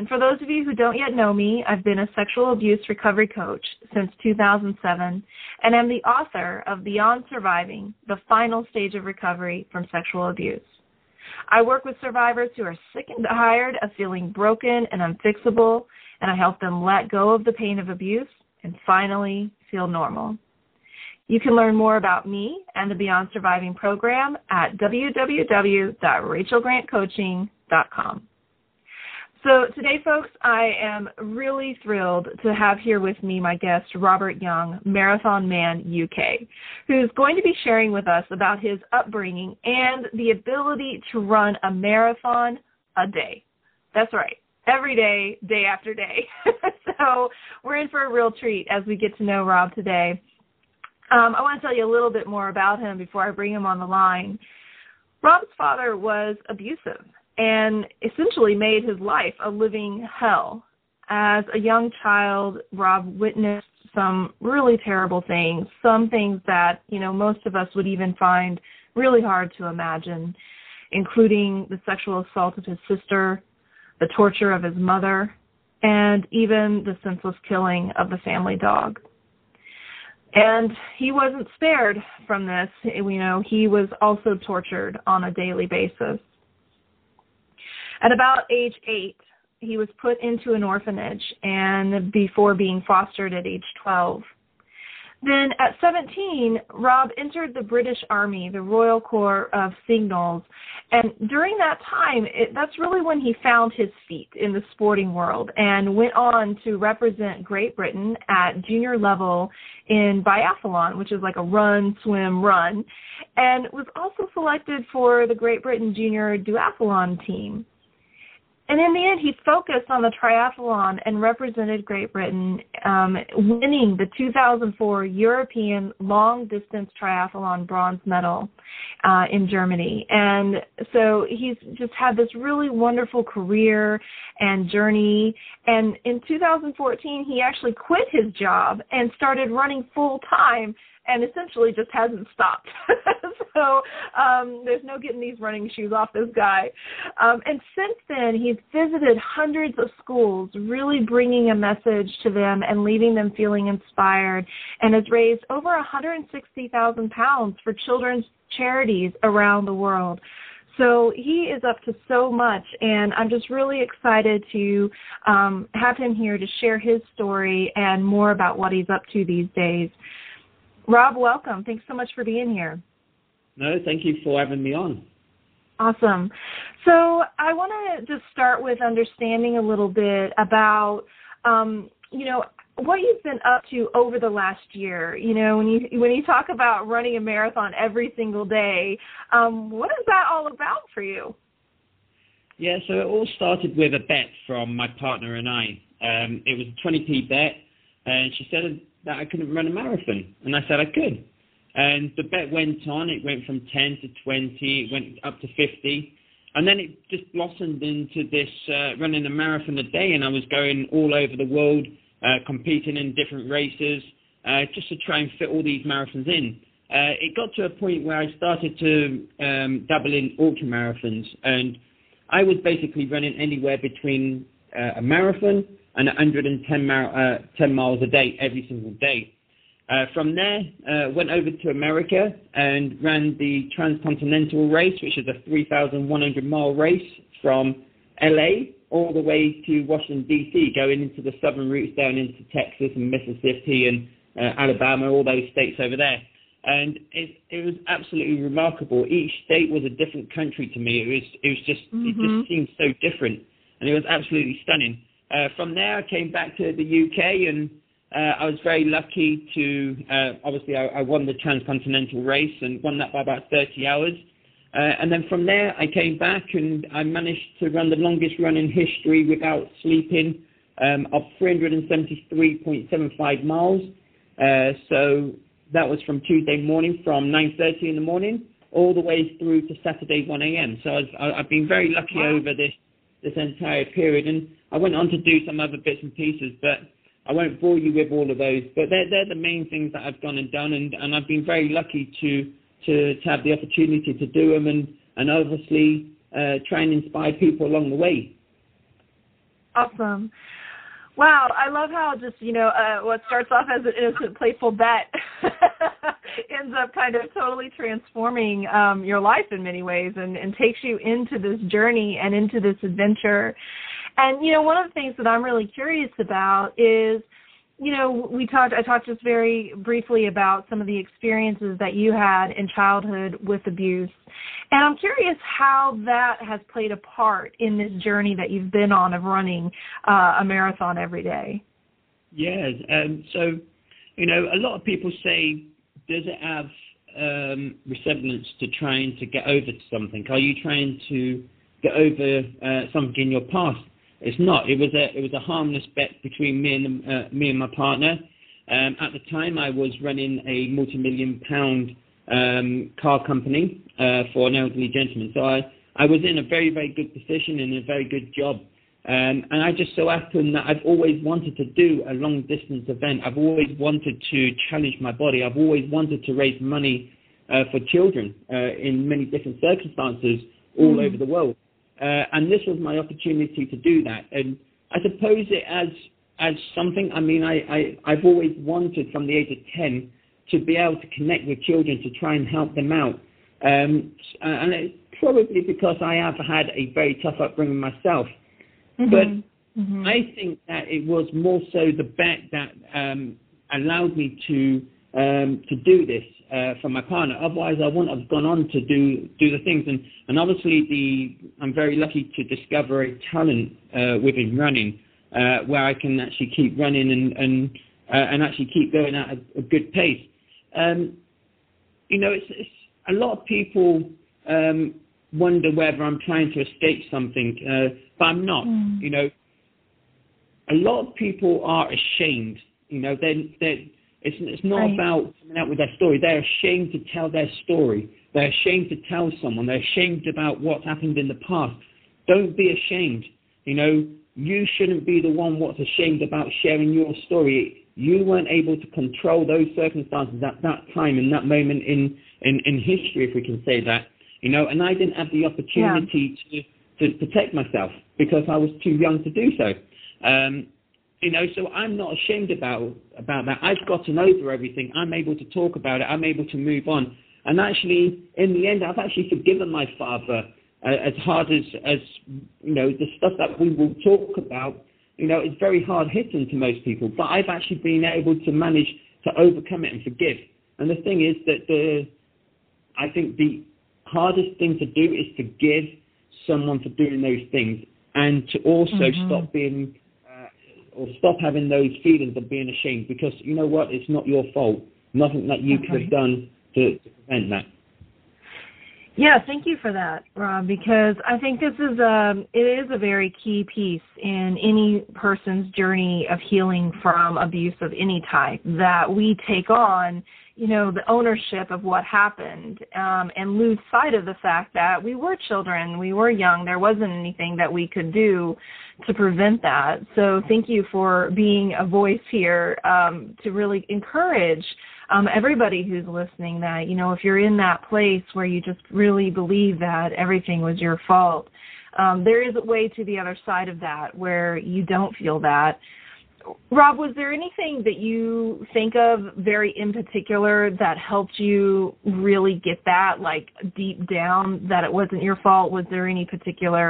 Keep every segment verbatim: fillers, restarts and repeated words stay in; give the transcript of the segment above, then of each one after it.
And for those of you who don't yet know me, I've been a sexual abuse recovery coach since two thousand seven, and I'm the author of Beyond Surviving, the Final Stage of Recovery from Sexual Abuse. I work with survivors who are sick and tired of feeling broken and unfixable, and I help them let go of the pain of abuse and finally feel normal. You can learn more about me and the Beyond Surviving program at w w w dot rachel grant coaching dot com. So today, folks, I am really thrilled to have here with me my guest, Robert Young, Marathon Man U K, who's going to be sharing with us about his upbringing and the ability to run a marathon a day. That's right. Every day, day after day. So we're in for a real treat as we get to know Rob today. Um, I want to tell you a little bit more about him before I bring him on the line. Rob's father was abusive and essentially made his life a living hell. As a young child, Rob witnessed some really terrible things, some things that, you know, most of us would even find really hard to imagine, including the sexual assault of his sister, the torture of his mother, and even the senseless killing of the family dog. And he wasn't spared from this. You know, he was also tortured on a daily basis. At about age eight, he was put into an orphanage and before being fostered at age twelve. Then at seventeen, Rob entered the British Army, the Royal Corps of Signals. And during that time, it, that's really when he found his feet in the sporting world and went on to represent Great Britain at junior level in biathlon, which is like a run, swim, run, and was also selected for the Great Britain junior duathlon team. And in the end, he focused on the triathlon and represented Great Britain, um, winning the two thousand four European Long Distance Triathlon bronze medal uh, in Germany. And so he's just had this really wonderful career and journey. And in two thousand fourteen, he actually quit his job and started running full time, and essentially just hasn't stopped. so um, there's no getting these running shoes off this guy. Um, and since then, he's visited hundreds of schools, really bringing a message to them and leaving them feeling inspired, and has raised over one hundred sixty thousand pounds for children's charities around the world. So he is up to so much, and I'm just really excited to um, have him here to share his story and more about what he's up to these days. Rob, welcome. Thanks so much for being here. No, thank you for having me on. Awesome. So I want to just start with understanding a little bit about, um, you know, what you've been up to over the last year. You know, when you when you talk about running a marathon every single day, um, what is that all about for you? Yeah, so it all started with a bet from my partner and I. Um, it was a twenty p bet, and she said that I couldn't run a marathon, and I said I could. And the bet went on. It went from ten to twenty, it went up to fifty, and then it just blossomed into this uh, running a marathon a day, and I was going all over the world, uh, competing in different races, uh, just to try and fit all these marathons in. Uh, it got to a point where I started to um, dabble in ultramarathons, and I was basically running anywhere between uh, a marathon and one hundred ten miles a day every single day. Uh, from there, uh, went over to America and ran the Transcontinental Race, which is a three thousand one hundred mile race from L A all the way to Washington, D C, going into the southern routes down into Texas and Mississippi and uh, Alabama, all those states over there. And it, it was absolutely remarkable. Each state was a different country to me. It was, it was just, mm-hmm. it just seemed so different, and it was absolutely stunning. Uh, from there, I came back to the U K, and uh, I was very lucky to. Uh, obviously, I, I won the Transcontinental Race and won that by about thirty hours. Uh, and then from there, I came back and I managed to run the longest run in history without sleeping, um, of three hundred seventy-three point seven five miles. Uh, so. That was from Tuesday morning, from nine thirty in the morning, all the way through to Saturday one a.m. So I've, I've been very lucky wow. over this this entire period, and I went on to do some other bits and pieces, but I won't bore you with all of those. But they're they're the main things that I've gone and done, and, and I've been very lucky to, to to have the opportunity to do them, and and obviously uh, try and inspire people along the way. Awesome. Wow, I love how just, you know, uh, what starts off as an innocent, playful bet ends up kind of totally transforming um, your life in many ways, and, and takes you into this journey and into this adventure. And, you know, one of the things that I'm really curious about is, you know, we talked. I talked just very briefly about some of the experiences that you had in childhood with abuse, and I'm curious how that has played a part in this journey that you've been on of running uh, a marathon every day. Yes, um, so you know, a lot of people say, does it have um, resemblance to trying to get over something? Are you trying to get over uh, something in your past? It's not. It was a it was a harmless bet between me and uh, me and my partner. Um, at the time, I was running a multi-million pound um, car company uh, for an elderly gentleman. So I, I was in a very, very good position and a very good job. Um, and I just so happened that I've always wanted to do a long-distance event. I've always wanted to challenge my body. I've always wanted to raise money uh, for children uh, in many different circumstances all mm. over the world. Uh, and this was my opportunity to do that. And I suppose it as as something, I mean, I, I, I've always wanted from the age of ten to be able to connect with children, to try and help them out. Um, and it's probably because I have had a very tough upbringing myself. Mm-hmm. But mm-hmm. I think that it was more so the bet that um, allowed me to um, to do this. Uh, from my partner. Otherwise, I wouldn't have gone on to do do the things. And, and obviously, the I'm very lucky to discover a talent uh, within running, uh, where I can actually keep running and and, uh, and actually keep going at a, a good pace. Um, you know, it's, it's a lot of people um, wonder whether I'm trying to escape something, uh, but I'm not. Mm. You know, a lot of people are ashamed. You know, they're they're It's, it's not right. about coming out with their story. They're ashamed to tell their story. They're ashamed to tell someone. They're ashamed about what happened in the past. Don't be ashamed. You know, you shouldn't be the one what's ashamed about sharing your story. You weren't able to control those circumstances at that time, in that moment in, in, in history, if we can say that. You know, and I didn't have the opportunity yeah. to, to protect myself because I was too young to do so. Um, You know, so I'm not ashamed about about that. I've gotten over everything. I'm able to talk about it. I'm able to move on. And actually, in the end, I've actually forgiven my father. Uh, as hard as, as, you know, the stuff that we will talk about, you know, is very hard-hitting to most people. But I've actually been able to manage to overcome it and forgive. And the thing is that the, I think the hardest thing to do is to forgive someone for doing those things, and to also mm-hmm. stop being uh, or stop having those feelings of being ashamed, because you know what, it's not your fault. Nothing that you okay. could have done to, to prevent that. Yeah, thank you for that, Rob, because I think this is a, it is a very key piece in any person's journey of healing from abuse of any type, that we take on, you know, the ownership of what happened um, and lose sight of the fact that we were children, we were young, there wasn't anything that we could do to prevent that. So thank you for being a voice here um, to really encourage Um, everybody who's listening that, you know, if you're in that place where you just really believe that everything was your fault, um, there is a way to the other side of that where you don't feel that. Rob, was there anything that you think of very in particular that helped you really get that, like deep down, that it wasn't your fault? Was there any particular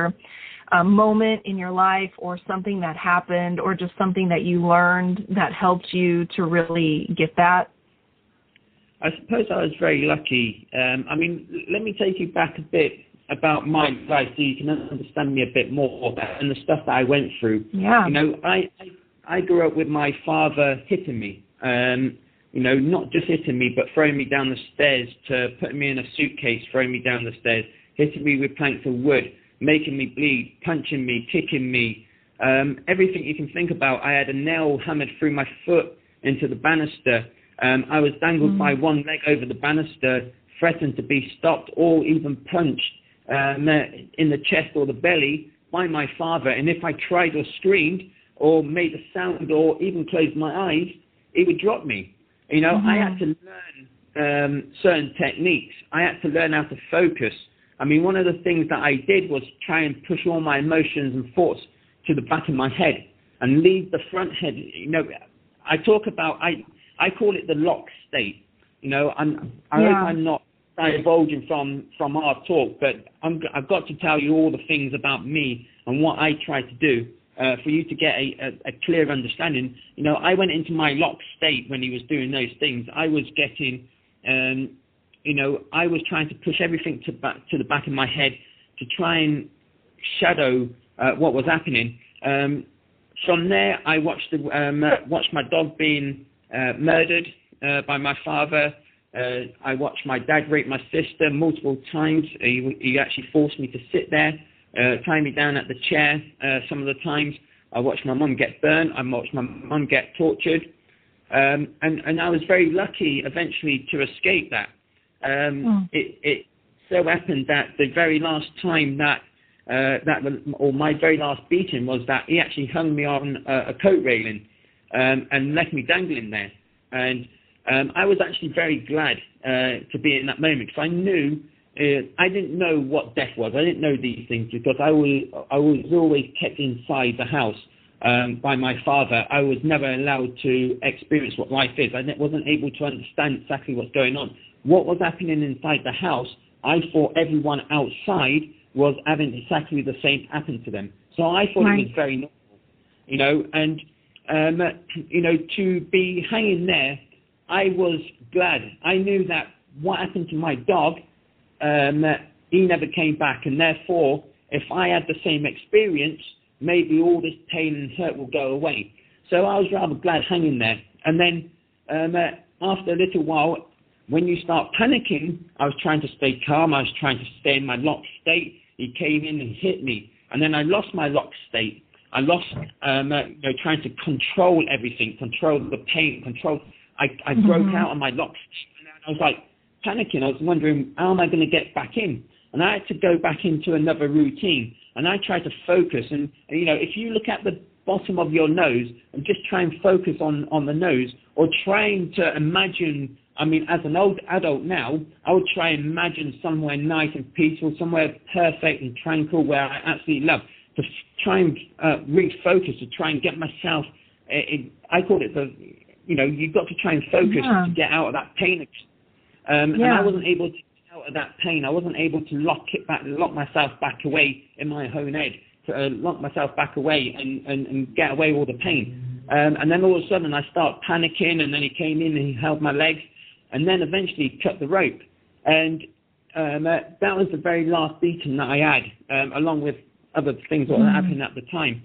uh, moment in your life or something that happened or just something that you learned that helped you to really get that? I suppose I was very lucky. Um, I mean, let me take you back a bit about my life so you can understand me a bit more and the stuff that I went through. Yeah. You know, I, I, I grew up with my father hitting me, um, you know, not just hitting me, but throwing me down the stairs, to putting me in a suitcase, throwing me down the stairs, hitting me with planks of wood, making me bleed, punching me, kicking me, um, everything you can think about. I had a nail hammered through my foot into the banister. Um, I was dangled mm. by one leg over the banister, threatened to be stopped or even punched um, in the chest or the belly by my father. And if I tried or screamed or made a sound or even closed my eyes, he would drop me. You know, mm-hmm. I had to learn um, certain techniques. I had to learn how to focus. I mean, one of the things that I did was try and push all my emotions and thoughts to the back of my head and leave the front head. You know, I talk about... I. I call it the lock state. You know, I'm, I yeah. hope I'm not divulging from, from our talk, but I'm, I've got to tell you all the things about me and what I try to do uh, for you to get a, a, a clear understanding. You know, I went into my lock state when he was doing those things. I was getting, um, you know, I was trying to push everything to, back, to the back of my head to try and shadow uh, what was happening. Um, from there, I watched, the, um, watched my dog being... Uh, murdered uh, by my father. Uh, I watched my dad rape my sister multiple times. He, he actually forced me to sit there, uh, tie me down at the chair uh, some of the times. I watched my mum get burned. I watched my mum get tortured. Um, and, and I was very lucky eventually to escape that. Um, oh. it, it so happened that the very last time that, uh, that or my very last beating was that he actually hung me on a, a coat railing. Um, and left me dangling there. And um, I was actually very glad uh, to be in that moment, because I knew, uh, I didn't know what death was. I didn't know these things, because I was, I was always kept inside the house um, by my father. I was never allowed to experience what life is. I wasn't able to understand exactly what's going on. What was happening inside the house, I thought everyone outside was having exactly the same happen to them. So I thought right. it was very normal, you know, and... Um, you know, to be hanging there, I was glad. I knew that what happened to my dog, um, he never came back, and therefore, if I had the same experience, maybe all this pain and hurt will go away. So I was rather glad hanging there. And then um, uh, after a little while, when you start panicking, I was trying to stay calm. I was trying to stay in my locked state. He came in and hit me, and then I lost my locked state. I lost, um, uh, you know, trying to control everything, control the pain, control. I, I mm-hmm. broke out on my locks, and I was like panicking. I was wondering, how am I going to get back in? And I had to go back into another routine, and I tried to focus. And, you know, if you look at the bottom of your nose and just try and focus on, on the nose, or trying to imagine, I mean, as an old adult now, I would try and imagine somewhere nice and peaceful, somewhere perfect and tranquil where I absolutely love. To try and uh, refocus, to try and get myself, it, it, I call it the, you know, you've got to try and focus yeah. to get out of that pain. Um, yeah. And I wasn't able to get out of that pain. I wasn't able to lock it back, lock myself back away in my own head, to uh, lock myself back away and, and, and get away all the pain. Um, and then all of a sudden I started panicking, and then he came in and he held my legs, and then eventually cut the rope. And um, uh, that was the very last beating that I had, um, along with other things that were happening at the time.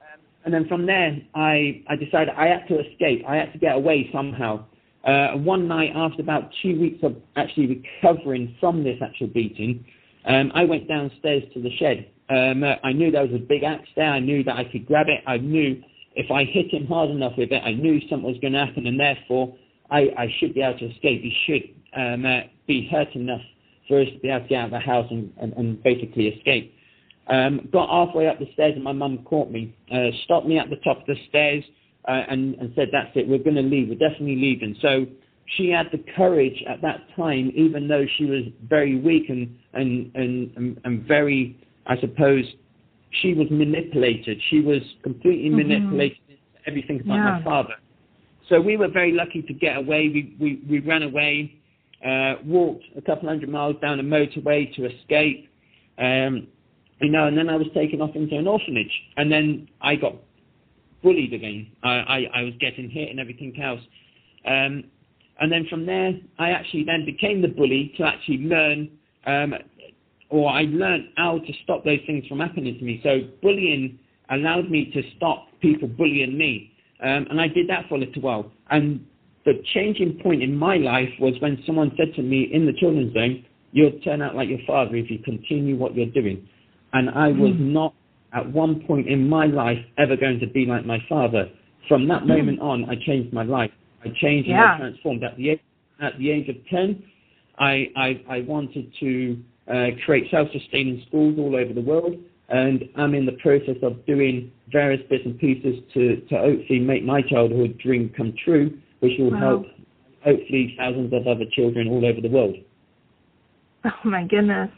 Um, and then from there, I, I decided I had to escape. I had to get away somehow. Uh, one night, after about two weeks of actually recovering from this actual beating, um, I went downstairs to the shed. Um, uh, I knew there was a big axe there. I knew that I could grab it. I knew if I hit him hard enough with it, I knew something was going to happen, and therefore I, I should be able to escape. He should um, uh, be hurt enough for us to be able to get out of the house and, and, and basically escape. Um, got halfway up the stairs, and my mum caught me, uh, stopped me at the top of the stairs, Uh, and, and said, that's it, we're going to leave, we're definitely leaving. So she had the courage at that time, even though she was very weak and, and, and, and very, I suppose, she was manipulated. She was completely mm-hmm. manipulated into everything about yeah. my father. So we were very lucky to get away. We, we, we ran away, uh, walked a couple hundred miles down a motorway to escape, um, you know, and then I was taken off into an orphanage. And then I got bullied again. I, I, I was getting hit and everything else. Um, and then from there, I actually then became the bully to actually learn, um, or I learned how to stop those things from happening to me. So bullying allowed me to stop people bullying me. Um, and I did that for a little while. And the changing point in my life was when someone said to me in the children's zone, you'll turn out like your father if you continue what you're doing. And I was mm. not at one point in my life ever going to be like my father. From that moment on, I changed my life. I changed and yeah. I transformed. At the age, at the age of ten, I, I, I wanted to uh, create self-sustaining schools all over the world, and I'm in the process of doing various bits and pieces to, to hopefully make my childhood dream come true, which will wow. help hopefully thousands of other children all over the world. Oh, my goodness.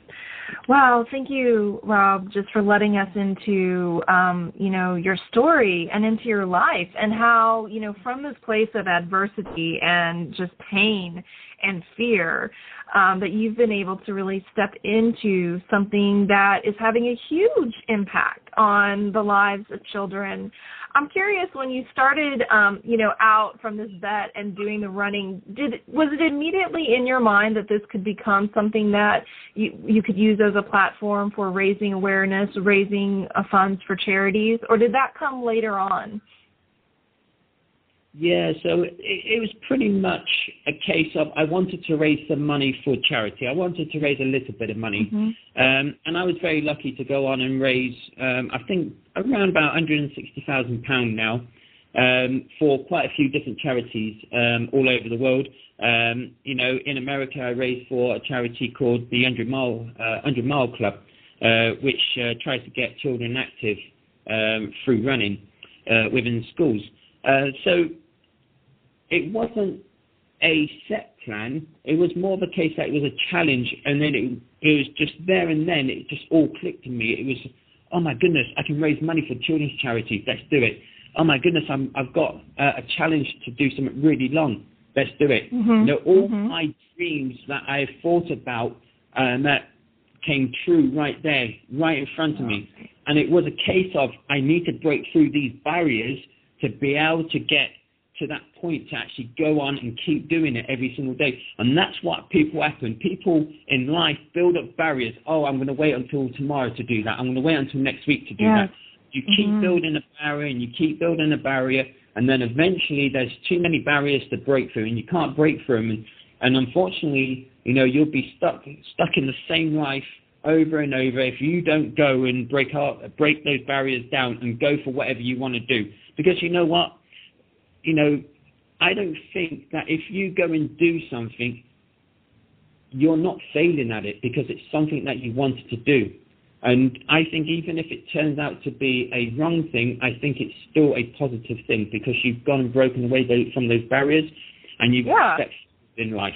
Wow, thank you, Rob, just for letting us into, um, you know, your story and into your life and how, you know, from this place of adversity and just pain and fear, um, that you've been able to really step into something that is having a huge impact on the lives of children. I'm curious, when you started, um, you know, out from this vet and doing the running, did was it immediately in your mind that this could become something that you, you could use as a platform for raising awareness, raising uh, funds for charities, or did that come later on? Yeah, so it, it was pretty much a case of I wanted to raise some money for charity. I wanted to raise a little bit of money. Mm-hmm. Um, and I was very lucky to go on and raise, um, I think, around about one hundred sixty thousand pounds now um, for quite a few different charities um, all over the world. Um, you know, in America, I raised for a charity called the one hundred Mile Club, uh, which uh, tries to get children active um, through running uh, within schools. Uh, so it wasn't a set plan. It was more of a case that it was a challenge, and then it, it was just there and then it just all clicked in me. It was, oh my goodness, I can raise money for children's charities. Let's do it. Oh my goodness, I'm, I've got uh, a challenge to do something really long. Let's do it. Mm-hmm. You know, all mm-hmm. my dreams that I thought about um, that came true right there, right in front of me. And it was a case of I need to break through these barriers to be able to get to that point to actually go on and keep doing it every single day. And that's what people happen. People in life build up barriers. Oh, I'm going to wait until tomorrow to do that. I'm going to wait until next week to do yes. that. You mm-hmm. keep building a barrier and you keep building a barrier, and then eventually there's too many barriers to break through, and you can't break through them. And, and unfortunately, you know, you'll be stuck stuck in the same life over and over if you don't go and break up, break those barriers down and go for whatever you want to do. Because you know what? You know, I don't think that if you go and do something, you're not failing at it because it's something that you wanted to do. And I think even if it turns out to be a wrong thing, I think it's still a positive thing because you've gone and broken away those, from those barriers and you've yeah. stepped in life.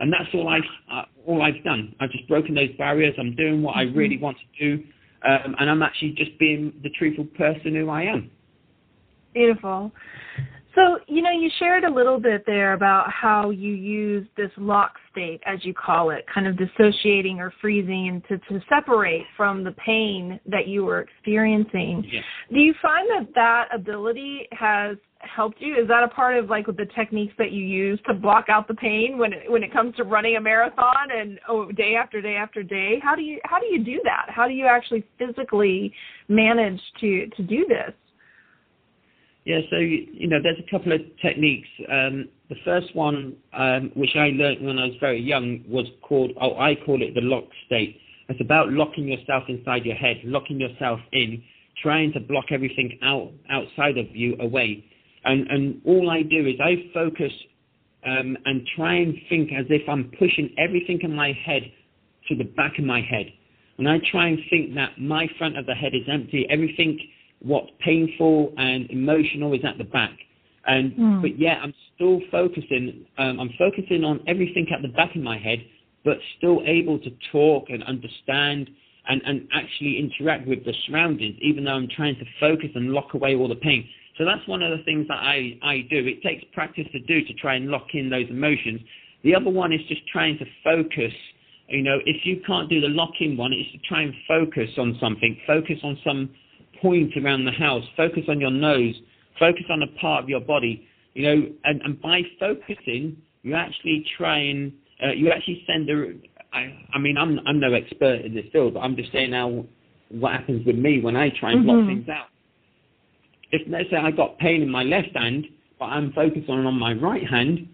And that's all I've, uh, all I've done. I've just broken those barriers. I'm doing what mm-hmm. I really want to do. Um, and I'm actually just being the truthful person who I am. Beautiful. So, you know, you shared a little bit there about how you use this lock state, as you call it, kind of dissociating or freezing and to, to separate from the pain that you were experiencing. Yeah. Do you find that that ability has helped you? Is that a part of like the techniques that you use to block out the pain when it, when it comes to running a marathon and oh, day after day after day? How do you how do you do that? How do you actually physically manage to, to do this? Yeah, so you know, there's a couple of techniques. Um, the first one, um, which I learned when I was very young, was called oh, I call it the lock state. It's about locking yourself inside your head, locking yourself in, trying to block everything out outside of you away. And, and all I do is I focus um, and try and think as if I'm pushing everything in my head to the back of my head. And I try and think that my front of the head is empty. Everything what's painful and emotional is at the back. And mm. But yeah, I'm still focusing. Um, I'm focusing on everything at the back of my head, but still able to talk and understand and, and actually interact with the surroundings, even though I'm trying to focus and lock away all the pain. So that's one of the things that I, I do. It takes practice to do to try and lock in those emotions. The other one is just trying to focus. You know, if you can't do the lock-in one, it's to try and focus on something. Focus on some point around the house. Focus on your nose. Focus on a part of your body. You know, and, and by focusing, you actually try and uh, you actually send the. I, I mean, I'm I'm no expert in this field, but I'm just saying now what happens with me when I try and block mm-hmm. things out. If, let's say, I got pain in my left hand, but I'm focused on on my right hand,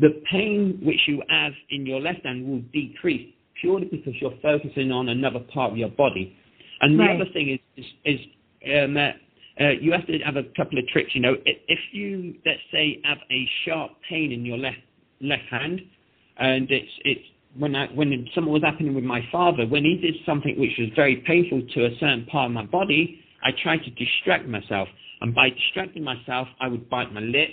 the pain which you have in your left hand will decrease purely because you're focusing on another part of your body. And the right. other thing is, is, is um, uh, uh, you have to have a couple of tricks. You know, if you, let's say, have a sharp pain in your left left hand, and it's it's when I, when something was happening with my father, when he did something which was very painful to a certain part of my body, I tried to distract myself, and by distracting myself, I would bite my lip,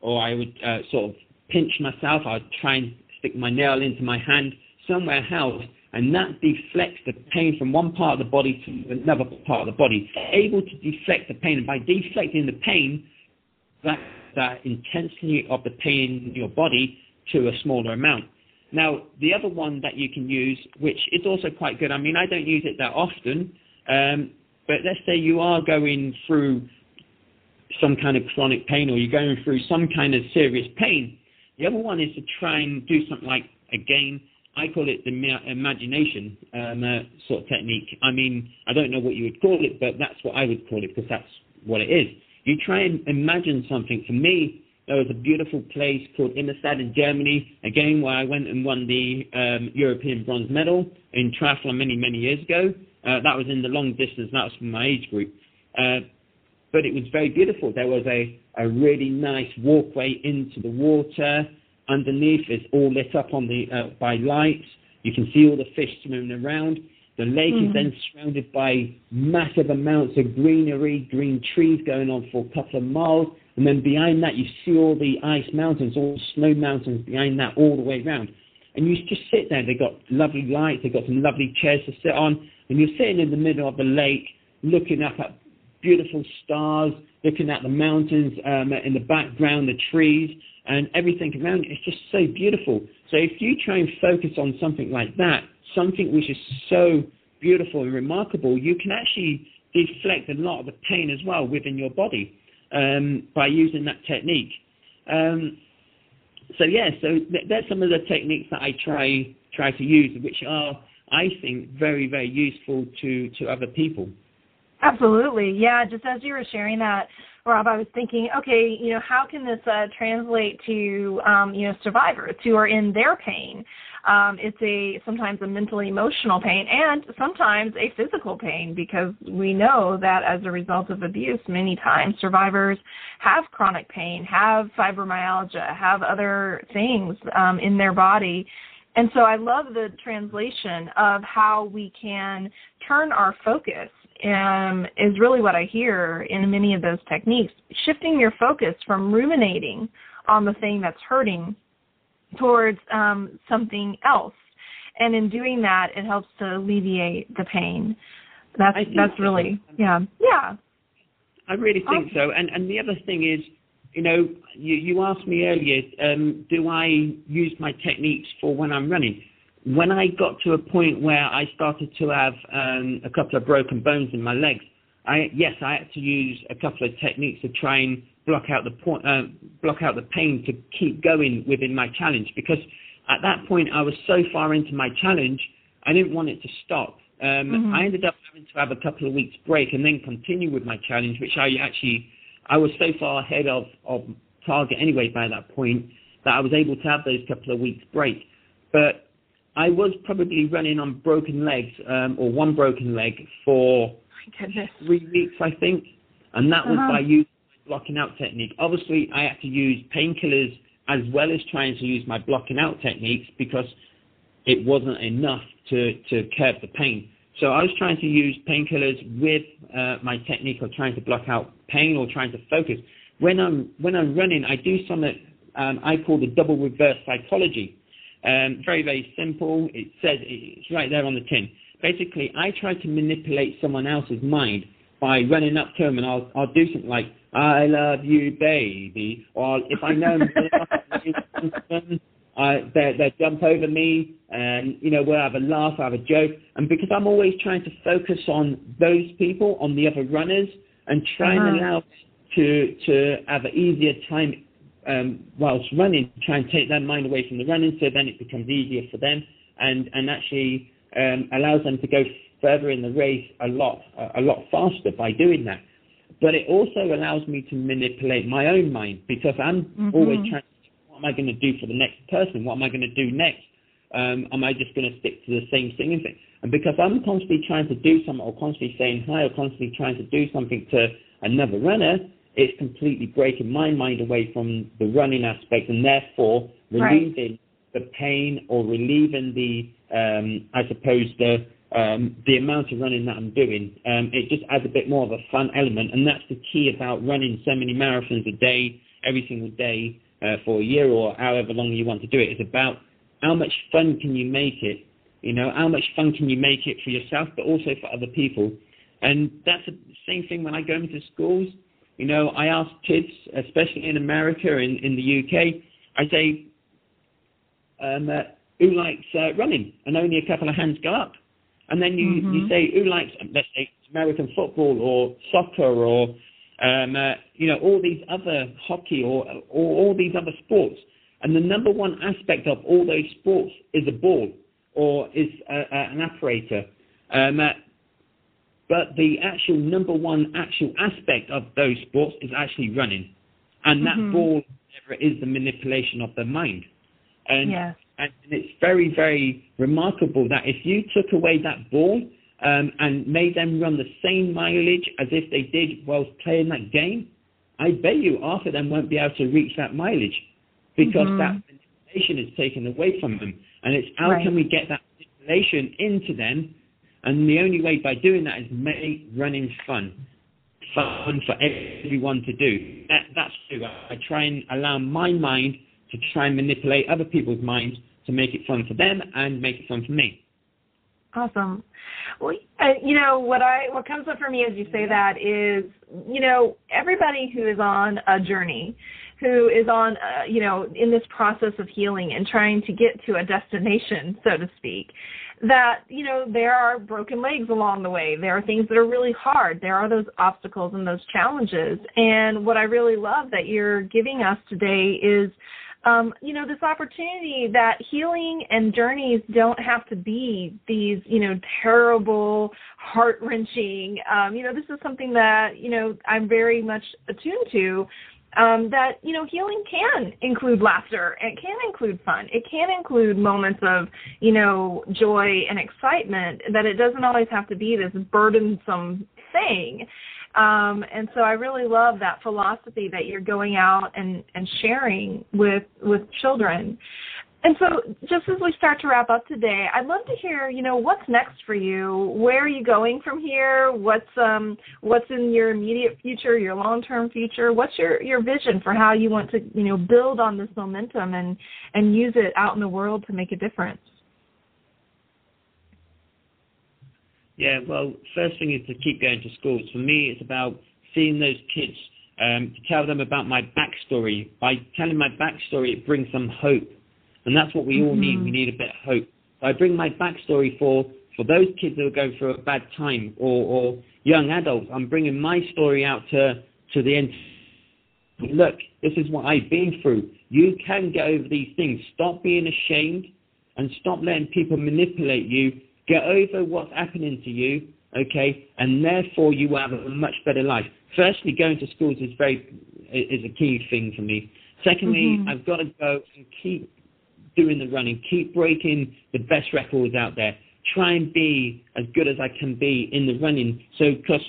or I would uh, sort of pinch myself. I would try and stick my nail into my hand somewhere else, and that deflects the pain from one part of the body to another part of the body. Able to deflect the pain, and by deflecting the pain, that that intensity of the pain in your body to a smaller amount. Now, the other one that you can use, which is also quite good. I mean, I don't use it that often. Um, But let's say you are going through some kind of chronic pain, or you're going through some kind of serious pain. The other one is to try and do something like, again, I call it the imagination um, uh, sort of technique. I mean, I don't know what you would call it, but that's what I would call it because that's what it is. You try and imagine something. For me, there was a beautiful place called Innerstadt in Germany, again, where I went and won the um, European bronze medal in triathlon many, many years ago. Uh, that was in the long distance, that was from my age group. Uh, but it was very beautiful. There was a, a really nice walkway into the water. Underneath is all lit up on the uh, by lights. You can see all the fish swimming around. The lake mm-hmm. is then surrounded by massive amounts of greenery, green trees going on for a couple of miles. And then behind that, you see all the ice mountains, all the snow mountains behind that all the way around. And you just sit there. They've got lovely lights. They've got some lovely chairs to sit on. And you're sitting in the middle of the lake, looking up at beautiful stars, looking at the mountains um, in the background, the trees, and everything around. It's just so beautiful. So if you try and focus on something like that, something which is so beautiful and remarkable, you can actually deflect a lot of the pain as well within your body um, by using that technique. Um, so, yeah, so th- that's some of the techniques that I try try to use, which are, I think, very, very useful to, to other people. Absolutely. Yeah, just as you were sharing that, Rob, I was thinking, okay, you know, how can this uh, translate to, um, you know, survivors who are in their pain? Um, it's a sometimes a mental, emotional pain and sometimes a physical pain because we know that as a result of abuse, many times survivors have chronic pain, have fibromyalgia, have other things um, in their body. And so I love the translation of how we can turn our focus um, is really what I hear in many of those techniques, shifting your focus from ruminating on the thing that's hurting towards um, something else. And in doing that, it helps to alleviate the pain. That's that's really, so. yeah. yeah. I really think awesome. so. And, and the other thing is, You know, you, you asked me earlier, um, do I use my techniques for when I'm running? When I got to a point where I started to have um, a couple of broken bones in my legs, I yes, I had to use a couple of techniques to try and block out the point, uh, block out the pain to keep going within my challenge, because at that point I was so far into my challenge I didn't want it to stop. Um, mm-hmm. I ended up having to have a couple of weeks break and then continue with my challenge, which I actually I was so far ahead of, of target anyway by that point that I was able to have those couple of weeks break. But I was probably running on broken legs, um, or one broken leg for three weeks, I think, and that uh-huh. was by using my blocking out technique. Obviously, I had to use painkillers as well as trying to use my blocking out techniques because it wasn't enough to, to curb the pain. So I was trying to use painkillers with uh, my technique of trying to block out pain or trying to focus. When I'm when I'm running, I do something um, I call the double reverse psychology. Um, very, very simple. It says it's right there on the tin. Basically, I try to manipulate someone else's mind by running up to them, and I'll I'll do something like "I love you, baby," or if I know them, I they they jump over me, and you know we'll have a laugh, I have a joke, and because I'm always trying to focus on those people, on the other runners, and trying uh-huh. to allow to to have an easier time. Um, whilst running, try and take their mind away from the running, so then it becomes easier for them and, and actually um, allows them to go further in the race a lot a lot faster by doing that. But it also allows me to manipulate my own mind, because I'm mm-hmm. always trying to think, what am I going to do for the next person? What am I going to do next? Um, am I just going to stick to the same singing thing? And because I'm constantly trying to do something, or constantly saying hi, or constantly trying to do something to another runner, it's completely breaking my mind away from the running aspect, and therefore relieving right. the pain, or relieving the, um, I suppose, the um, the amount of running that I'm doing. Um, it just adds a bit more of a fun element, and that's the key about running so many marathons a day, every single day uh, for a year or however long you want to do it. It's about how much fun can you make it, you know, how much fun can you make it for yourself, but also for other people. And that's the same thing when I go into schools. You know, I ask kids, especially in America and in, in the U K, I say, um, uh, who likes uh, running? And only a couple of hands go up. And then you, mm-hmm. you say, who likes, let's say, American football or soccer or, um, uh, you know, all these other hockey or, or all these other sports. And the number one aspect of all those sports is a ball or is a, a, an apparator. Um, uh, But the actual number one actual aspect of those sports is actually running. And that mm-hmm. ball, whatever it is, the manipulation of the mind. And, yes. and it's very, very remarkable that if you took away that ball um, and made them run the same mileage as if they did whilst playing that game, I bet you half of them won't be able to reach that mileage, because mm-hmm. that manipulation is taken away from them. And it's how right. can we get that manipulation into them? And the only way by doing that is make running fun, fun for everyone to do. That, that's true. I try and allow my mind to try and manipulate other people's minds to make it fun for them and make it fun for me. Awesome. Well, you know, what I what comes up for me as you say that is, you know, everybody who is on a journey, who is on, uh, you know, in this process of healing and trying to get to a destination, so to speak, that, you know, there are broken legs along the way. There are things that are really hard. There are those obstacles and those challenges. And what I really love that you're giving us today is, um, you know, this opportunity that healing and journeys don't have to be these, you know, terrible, heart-wrenching. Um, you know, this is something that, you know, I'm very much attuned to. Um, that, you know, healing can include laughter, it can include fun, it can include moments of, you know, joy and excitement, that it doesn't always have to be this burdensome thing. Um, and so I really love that philosophy that you're going out and, and sharing with, with children. And so just as we start to wrap up today, I'd love to hear, you know, what's next for you? Where are you going from here? What's um what's in your immediate future, your long-term future? What's your, your vision for how you want to, you know, build on this momentum and, and use it out in the world to make a difference? Yeah, well, first thing is to keep going to schools. For me, it's about seeing those kids, um, to tell them about my backstory. By telling my backstory, it brings them hope. And that's what we all need. Mm-hmm. We need a bit of hope. So I bring my backstory for, for those kids that are going through a bad time, or, or young adults. I'm bringing my story out to, to the end look, this is what I've been through. You can get over these things. Stop being ashamed and stop letting people manipulate you. Get over what's happening to you, okay, and therefore you will have a much better life. Firstly, going to schools is very is a key thing for me. Secondly, mm-hmm. I've got to go and keep doing the running, keep breaking the best records out there. Try and be as good as I can be in the running, so because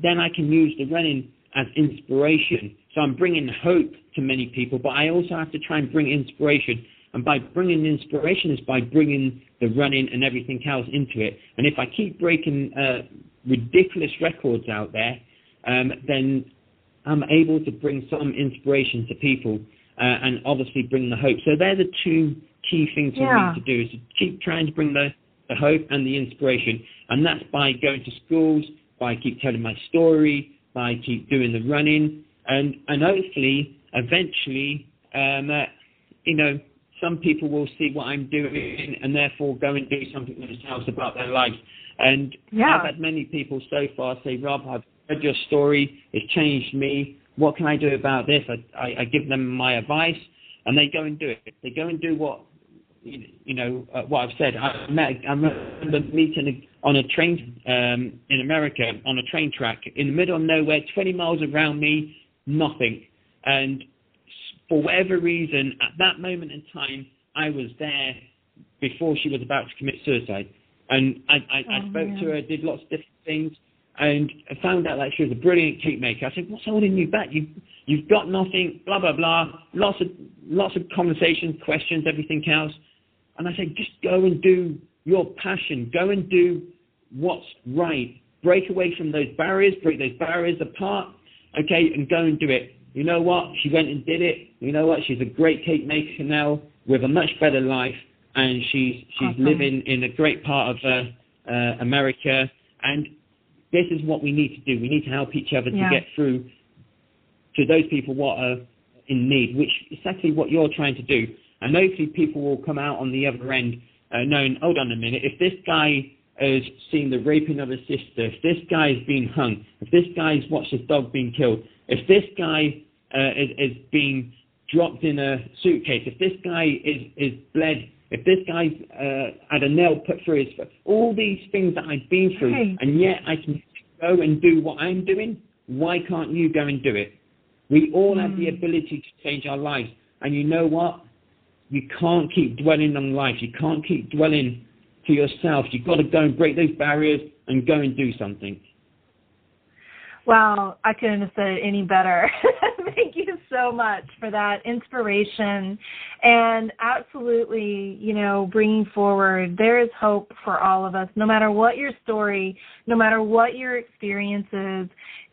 then I can use the running as inspiration. So I'm bringing hope to many people, but I also have to try and bring inspiration. And by bringing inspiration is by bringing the running and everything else into it. And if I keep breaking uh, ridiculous records out there, um, then I'm able to bring some inspiration to people uh, and obviously bring the hope. So they're the two key things we yeah. need to do, is to keep trying to bring the, the hope and the inspiration. And that's by going to schools, by keep telling my story, by keep doing the running. And, and hopefully, eventually, um, uh, you know, some people will see what I'm doing and therefore go and do something themselves about their life. And yeah. I've had many people so far say, Rob, I've read your story, it's changed me, what can I do about this? I, I, I give them my advice and they go and do it. They go and do what, you know, uh, what I've said. I, met, I remember meeting on a train um, in America, on a train track, in the middle of nowhere, twenty miles around me, nothing. And for whatever reason, at that moment in time, I was there before she was about to commit suicide. And I, I, oh, I spoke yeah. to her, did lots of different things, and I found out that she was a brilliant cake maker. I said, what's holding you back? You, you've got nothing, blah, blah, blah. Lots of lots of conversations, questions, everything else. And I said, just go and do your passion. Go and do what's right. Break away from those barriers, break those barriers apart, okay, and go and do it. You know what? She went and did it. You know what? She's a great cake maker now with a much better life, and she's she's awesome. living in a great part of uh, uh, America. And this is what we need to do. We need to help each other yeah. to get through to those people what are in need, which is exactly what you're trying to do. And hopefully people will come out on the other end uh, knowing, hold on a minute, if this guy has seen the raping of his sister, if this guy has been hung, if this guy's watched his dog being killed, if this guy uh, is, is being dropped in a suitcase, if this guy is, is bled, if this guy's uh, had a nail put through his foot, all these things that I've been through, okay. and yet I can go and do what I'm doing, why can't you go and do it? We all mm. have the ability to change our lives. And you know what? You can't keep dwelling on life. You can't keep dwelling to yourself. You've got to go and break those barriers and go and do something. Wow, I couldn't have said it any better. Thank you so much for that inspiration and absolutely, you know, bringing forward, there is hope for all of us, no matter what your story, no matter what your experience is.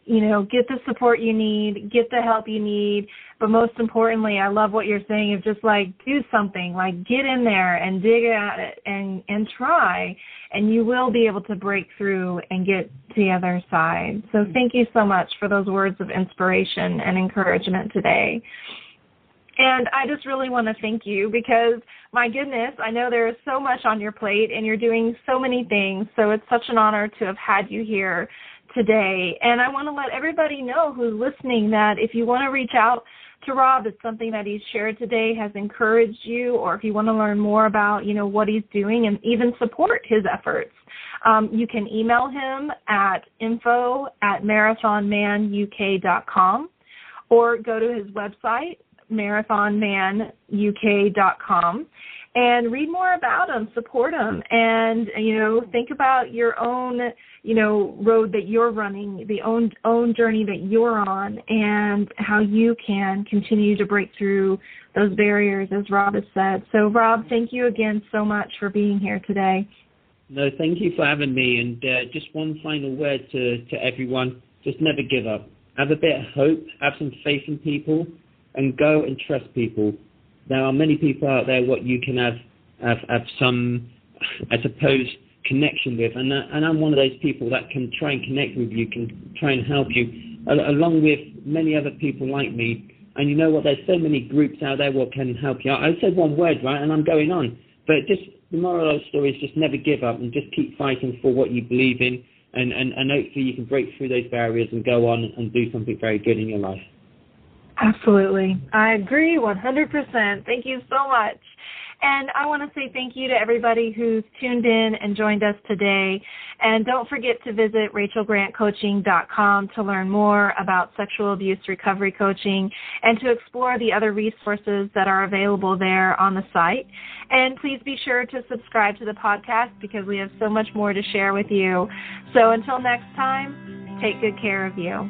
You know, get the support you need, get the help you need, but most importantly, I love what you're saying of just like do something, like get in there and dig at it and, and try, and you will be able to break through and get to the other side. So thank you so much for those words of inspiration and encouragement today. And I just really want to thank you because, my goodness, I know there is so much on your plate and you're doing so many things, so it's such an honor to have had you here today. And I want to let everybody know who's listening that if you want to reach out to Rob, if something that he's shared today has encouraged you, or if you want to learn more about, you know, what he's doing and even support his efforts, um, you can email him at info at marathon man u k dot com or go to his website, marathon man u k dot com. And read more about them, support them, and, you know, think about your own, you know, road that you're running, the own own journey that you're on, and how you can continue to break through those barriers, as Rob has said. So, Rob, thank you again so much for being here today. No, thank you for having me. And uh, just one final word to, to everyone, just never give up. Have a bit of hope, have some faith in people, and go and trust people. There are many people out there what you can have, have, have some, I suppose, connection with. And, that, and I'm one of those people that can try and connect with you, can try and help you, along with many other people like me. And you know what? There's so many groups out there what can help you out. I said one word, right, and I'm going on. But just the moral of the story is just never give up and just keep fighting for what you believe in. And, and, and hopefully you can break through those barriers and go on and do something very good in your life. Absolutely. I agree one hundred percent. Thank you so much. And I want to say thank you to everybody who's tuned in and joined us today. And don't forget to visit rachel grant coaching dot com to learn more about sexual abuse recovery coaching and to explore the other resources that are available there on the site. And please be sure to subscribe to the podcast because we have so much more to share with you. So until next time, take good care of you.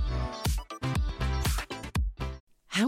How